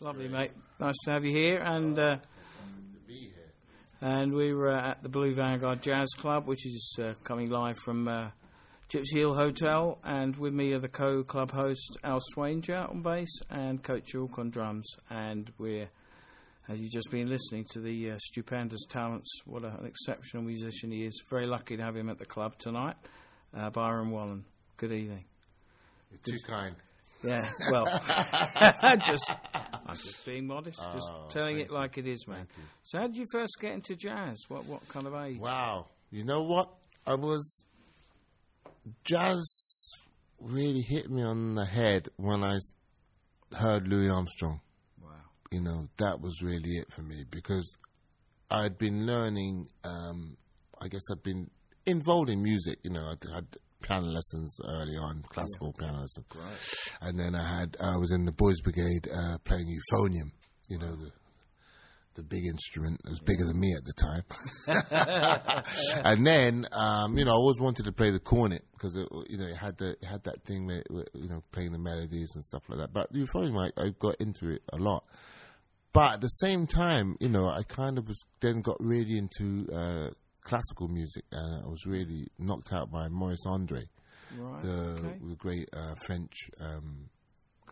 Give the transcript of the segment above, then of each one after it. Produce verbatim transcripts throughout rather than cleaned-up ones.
Lovely, mate. Nice to have you here. And uh, and we were at the Blue Vanguard Jazz Club, which is uh, coming live from uh, Gypsy Hill Hotel. And with me are the co-club host Al Swanger on bass and Coach York on drums. And we're, as you've just been listening to, the uh, stupendous talents. What an exceptional musician he is. Very lucky to have him at the club tonight. Uh, Byron Wallen. Good evening. You're too just, kind. Yeah, well, just I'm just being modest, oh, just telling it like it is, man. So how did you first get into jazz? What what kind of age? Wow. You know what? I was... Jazz really hit me on the head when I heard Louis Armstrong. Wow. You know, that was really it for me, because I'd been learning, um, I guess I'd been involved in music, you know, I'd... I'd piano lessons early on, classical yeah. piano lessons. Right. And then I had I was in the Boys Brigade uh, playing euphonium, you know, the the big instrument. It was yeah. bigger than me at the time. And then, um, you know, I always wanted to play the cornet because, it, you know, it had, the, it had that thing where, you know, playing the melodies and stuff like that. But the euphonium, I, I got into it a lot. But at the same time, you know, I kind of was then got really into... Uh, classical music, and I was really knocked out by Maurice Andre, right, the, okay. the great uh, French um,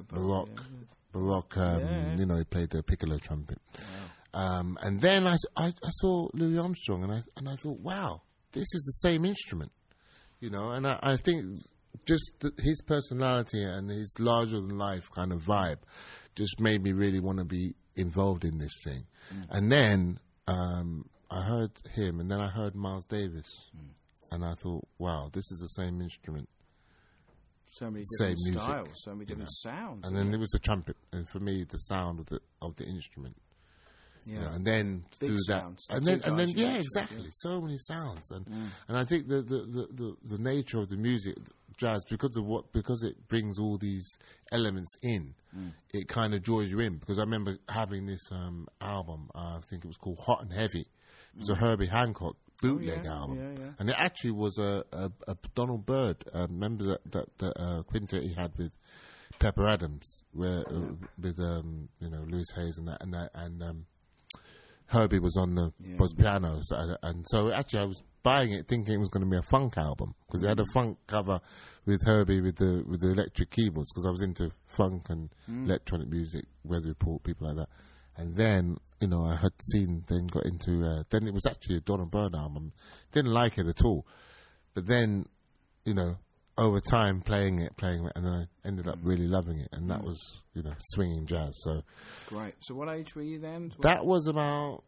Baroque, yeah. Baroque. Um, yeah. You know, he played the piccolo trumpet, wow. um, and then I, I, I saw Louis Armstrong, and I and I thought, wow, this is the same instrument, you know, and I, I think just the, his personality and his larger than life kind of vibe just made me really want to be involved in this thing, mm. and then. Um, I heard him, and then I heard Miles Davis, mm. and I thought, "Wow, this is the same instrument, so many different same styles, music, so many different know? sounds." And then yeah. it was the trumpet, and for me, the sound of the of the instrument. Yeah, you know, and then Big through sounds. that, and then, and then and then yeah, exactly, yeah. so many sounds, and mm. and I think the the, the the the nature of the music, jazz, because of what because it brings all these elements in, mm. it kind of draws you in. Because I remember having this um, album, uh, I think it was called Hot and Heavy. It was a Herbie Hancock bootleg oh, yeah, album, yeah, yeah. and it actually was a, a, a Donald Byrd. Uh, remember that that, that uh, quintet he had with Pepper Adams, where uh, yeah. with um, you know Louis Hayes and that and that, and um, Herbie was on the yeah, was piano, so I, and so actually I was buying it thinking it was going to be a funk album because mm. it had a funk cover with Herbie with the with the electric keyboards because I was into funk and mm. electronic music, Weather Report, people like that, and then. You know, I had seen, then got into, uh, then it was actually a Donald Byrd album. Didn't like it at all. But then, you know, over time playing it, playing it, and then I ended up really loving it. And that was, you know, swinging jazz. So, Right. So what age were you then? twelve? That was about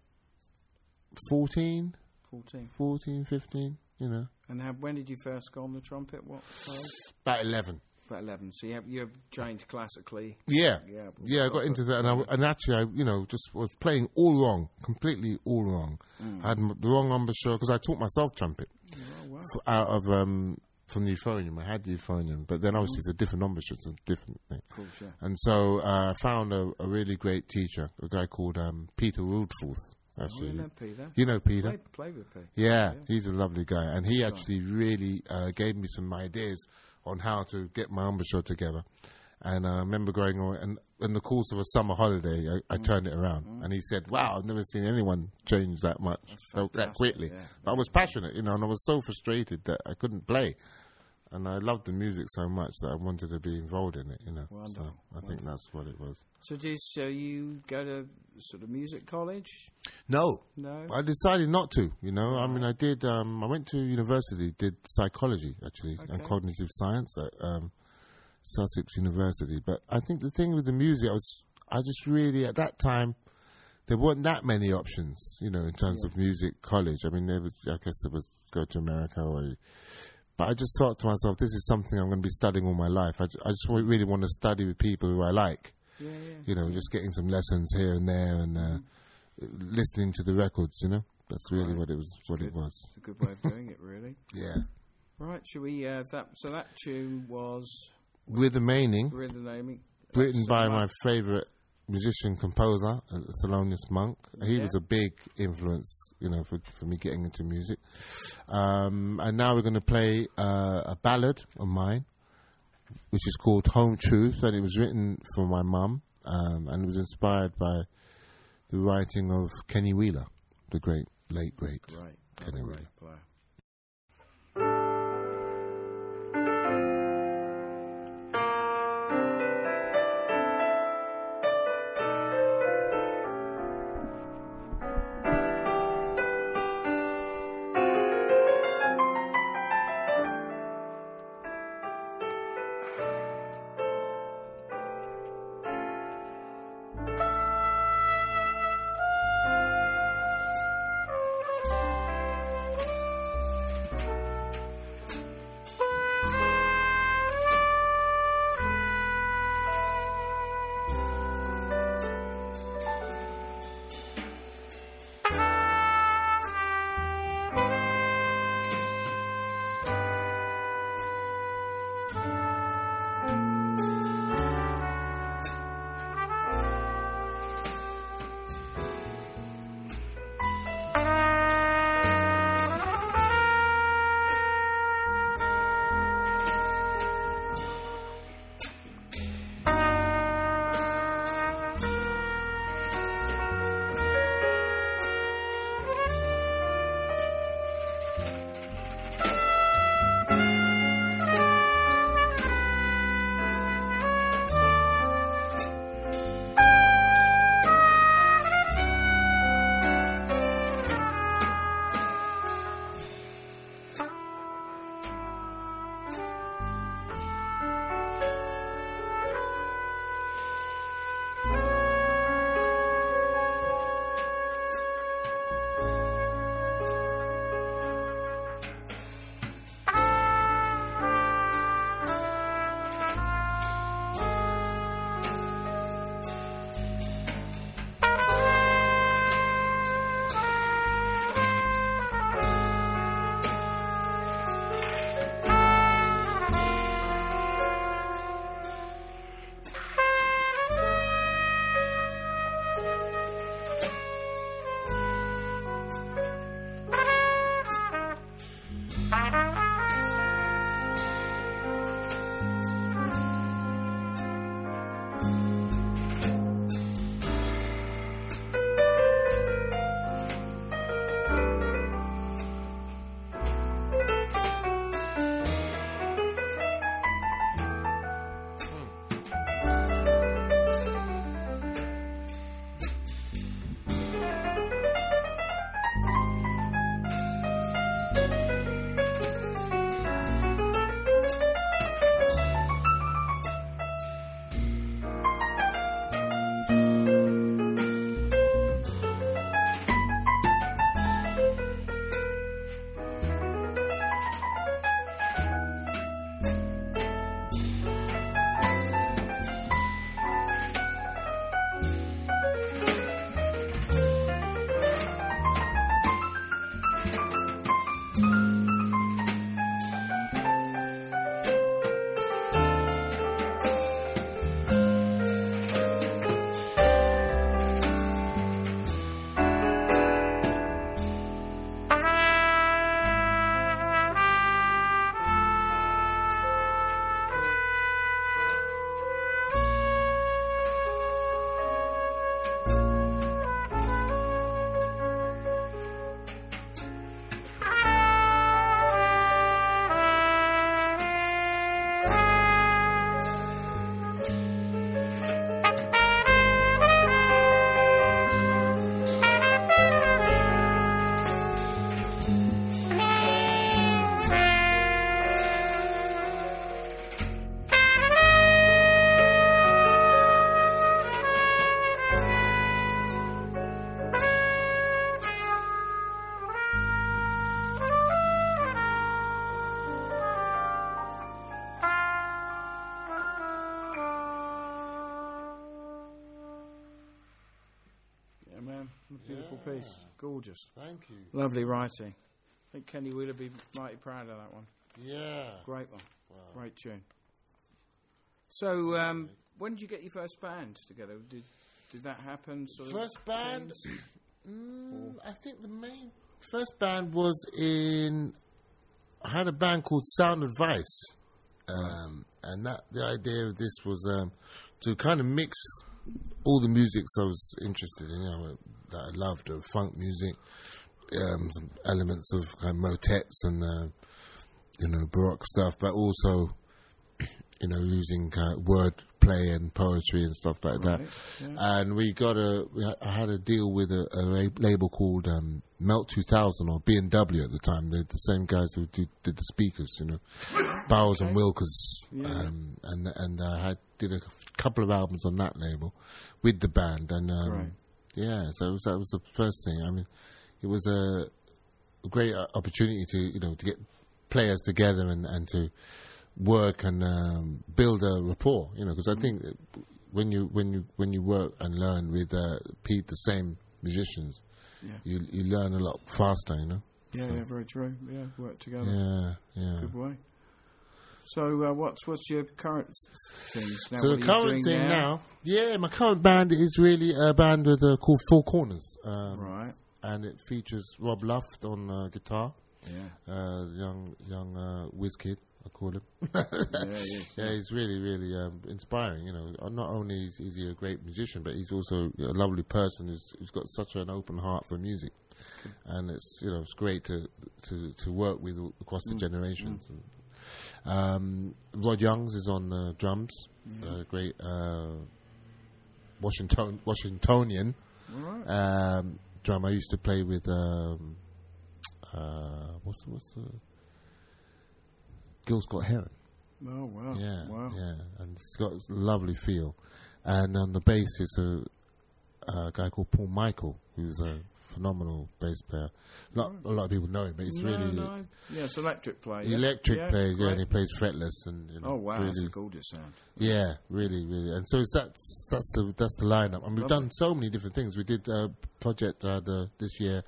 fourteen. fourteen. fourteen, fifteen, you know. And how, when did you first go on the trumpet? What? twelve? About eleven. About eleven, so you have, you have trained classically. Yeah, yeah, yeah I got into that, and, I, and actually, I you know, just was playing all wrong, completely all wrong. Mm. I had the wrong embouchure because I taught myself trumpet oh, wow. f- out of um, from the euphonium. I had the euphonium, but then obviously mm. it's a different embouchure, it's a different thing. Cool, sure. And so uh, I found a, a really great teacher, a guy called um, Peter Woodforth. Actually, oh, you know Peter. You know Peter. Play, play with Peter. Yeah, yeah, he's a lovely guy, and he That's actually right. really uh, gave me some ideas on how to get my embouchure together. And I remember going on, and in the course of a summer holiday, I, I mm. turned it around. Mm. And he said, wow, I've never seen anyone change that much, that quickly. Yeah. But I was passionate, you know, and I was so frustrated that I couldn't play. And I loved the music so much that I wanted to be involved in it, you know. Wonderful. So I Wonderful. think that's what it was. So did so you go to sort of music college? No. No? I decided not to, you know. Right. I mean, I did, um, I went to university, did psychology, actually, okay. and cognitive science at um, Sussex University. But I think the thing with the music, I was, I just really, at that time, there weren't that many options, you know, in terms yeah. of music college. I mean, there was, I guess there was go to America or... But I just thought to myself, this is something I'm going to be studying all my life. I just, I just really want to study with people who I like. Yeah, yeah. You know, just getting some lessons here and there and uh, mm-hmm. listening to the records, you know. That's really right. what it was. It's what good. it was. It's a good way of doing it, really. Yeah. Right, should we... Uh, that, so that tune was... Rhythm-a-ning. Rhythm-a-ning. Written by my favourite musician composer Thelonious Monk. He yeah. was a big influence, you know, for, for me getting into music. Um, and now we're going to play uh, a ballad of mine, which is called Home Truth, and it was written for my mum, um, and it was inspired by the writing of Kenny Wheeler, the great, late, great, great. Kenny oh, Wheeler. Great. Piece. Gorgeous. Thank you. Lovely writing. I think Kenny Wheeler would be mighty proud of that one. Yeah. Great one. Wow. Great tune. So, um, when did you get your first band together? Did Did that happen? Sort first of band, mm, I think the main first band was in. I had a band called Sound Advice, um, and that the idea of this was um, to kind of mix all the musics I was interested in, you know, that I loved, uh, funk music, um, some elements of kind of motets and uh, you know, baroque stuff, but also, you know, using kind of word play and poetry and stuff like right, that. Yeah. And we got a, we ha- I had a deal with a, a lab- label called um, Melt two thousand or B and W at the time. They're the same guys who did, did the speakers, you know, Bowles okay. and Wilkins. Yeah. Um, and and I had, did a couple of albums on that label with the band. And um, right. yeah, so it was, that was the first thing. I mean, it was a, a great opportunity to, you know, to get players together and, and to work and um, build a rapport, you know, because I think when you when you when you work and learn with uh, Pete, the same musicians, yeah. you you learn a lot faster, you know. Yeah, so. yeah, very true. Yeah, work together. Yeah, yeah, good way. So, uh, what's what's your current things now? So the current thing now? now, yeah, my current band is really a band with uh, called Four Corners, um, right? And it features Rob Luft on uh, guitar, yeah, uh, young young uh, whiz kid. I call him. yeah, yes, yeah, he's really, really um, inspiring. You know, not only is, is he a great musician, but he's also a lovely person who's, who's got such an open heart for music. Okay. And it's, you know, it's great to to, to work with across mm. the generations. Mm. Um, Rod Youngs is on uh, drums. Yeah. A great uh, Washington Washingtonian right. um, drummer. I used to play with um, uh, what's what's the Gil Scott Heron. Oh, wow. Yeah, wow. yeah. And it's got a lovely feel. And on the bass is a, a guy called Paul Michael, who's a phenomenal bass player. Not right. a lot of people know him, but it's no, really... No. Yeah, it's electric play. Electric yeah, plays, yeah, and he plays fretless. And, you know, oh, wow, really, that's a gorgeous sound. Yeah, really, really. And so it's that's, that's the that's the lineup. And we've lovely. done so many different things. We did a project uh, the, this year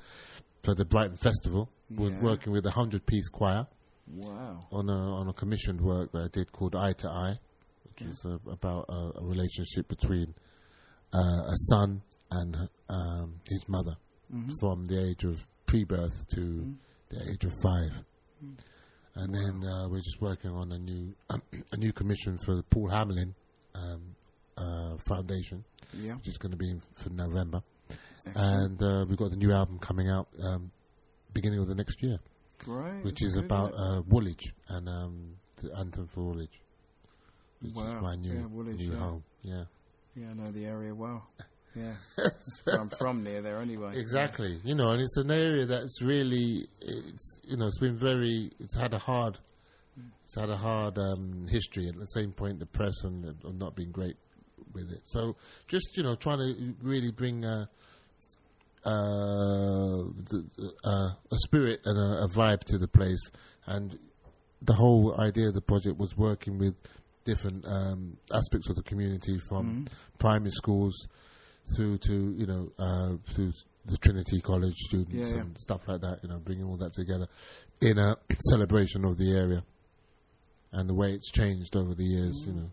for the Brighton Festival, yeah. with, working with a hundred-piece choir. Wow! On a on a commissioned work that I did called Eye to Eye, which yeah. is uh, about a, a relationship between uh, a son and um, his mother, mm-hmm. from the age of pre-birth to mm. the age of five, mm. and wow. then uh, we're just working on a new a new commission for the Paul Hamlyn um, uh, Foundation, yeah. which is going to be in for November, Excellent. and uh, we've got the new album coming out um, beginning of the next year. Great, which is about uh, Woolwich and um, the anthem for Woolwich, which wow. is my new, yeah, Woolwich, new yeah. home. Yeah, yeah, I know the area well. Yeah, so I'm from near there anyway. Exactly, yeah. You know, and it's an area that's really, it's you know, it's been very, it's had a hard, it's had a hard um, history. At the same point, the press and have not been great with it. So just you know, trying to really bring. Uh, Uh, the, uh, a spirit and a, a vibe to the place, and the whole idea of the project was working with different um, aspects of the community, from mm-hmm. primary schools through to you know uh, through the Trinity College students yeah, yeah. and stuff like that. You know, bringing all that together in a celebration of the area and the way it's changed over the years. Mm. You know,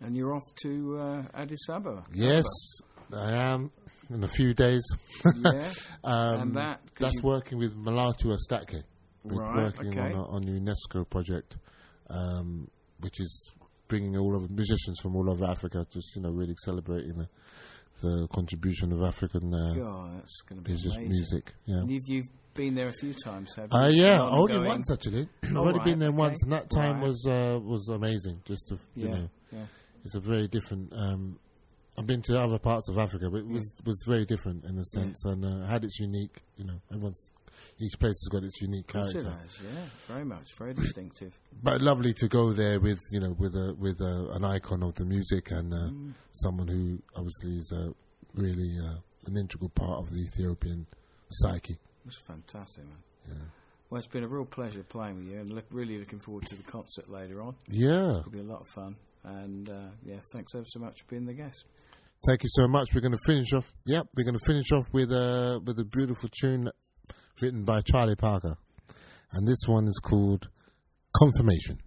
and you're off to uh, Addis Ababa. Yes, Ababa. I am. In a few days. Yeah. um, and that, that's working with Mulatu Astake. We're right, working okay. on, a, on a UNESCO project, um, which is bringing all of musicians from all over Africa, just, you know, really celebrating the, the contribution of African uh, God, that's gonna be amazing. music. Yeah. And you've, you've been there a few times, haven't you? Uh, yeah, only going? once, actually. I've already right, been there okay. once, and that time right. was uh, was amazing. Just to, yeah, you know, yeah. It's a very different... Um, I've been to other parts of Africa, but it was was very different in a sense, yeah. and uh, had its unique, you know, everyone's, each place has got its unique character. It has, yeah, very much, very distinctive. But lovely to go there with, you know, with a with a, an icon of the music and uh, mm. someone who obviously is a really uh, an integral part of the Ethiopian psyche. That's fantastic, man. Yeah. Well, it's been a real pleasure playing with you, and look, really looking forward to the concert later on. Yeah, it'll be a lot of fun. And uh, yeah, thanks ever so much for being the guest. Thank you so much. We're going to finish off. Yep, we're going to finish off with a uh, with a beautiful tune written by Charlie Parker, and this one is called Confirmation.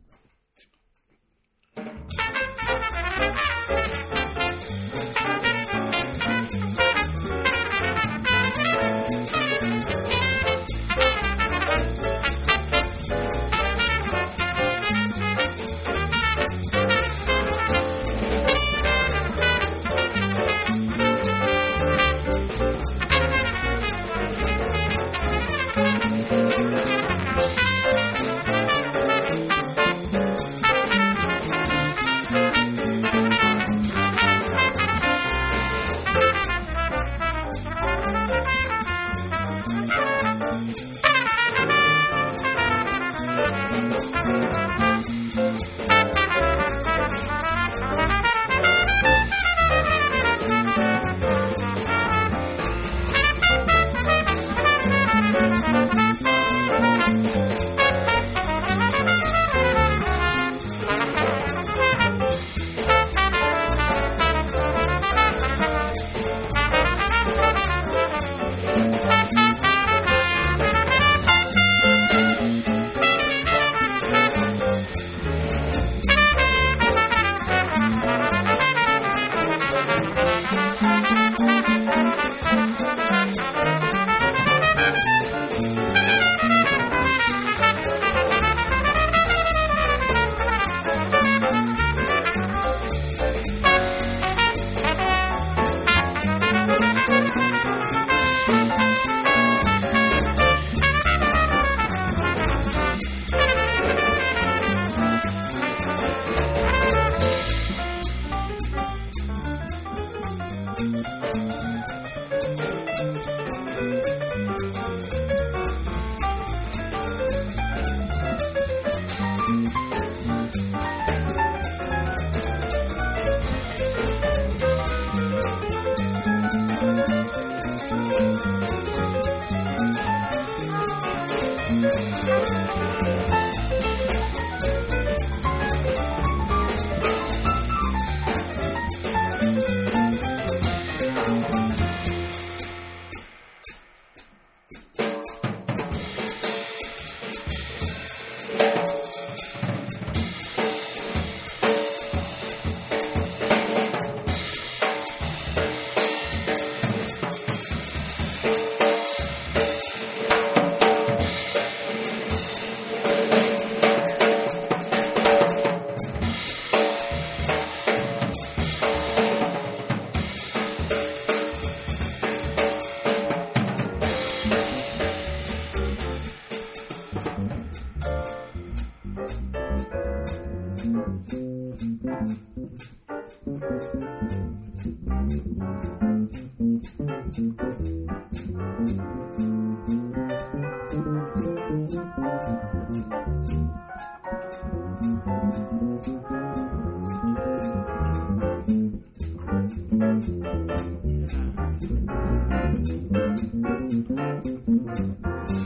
Thank you.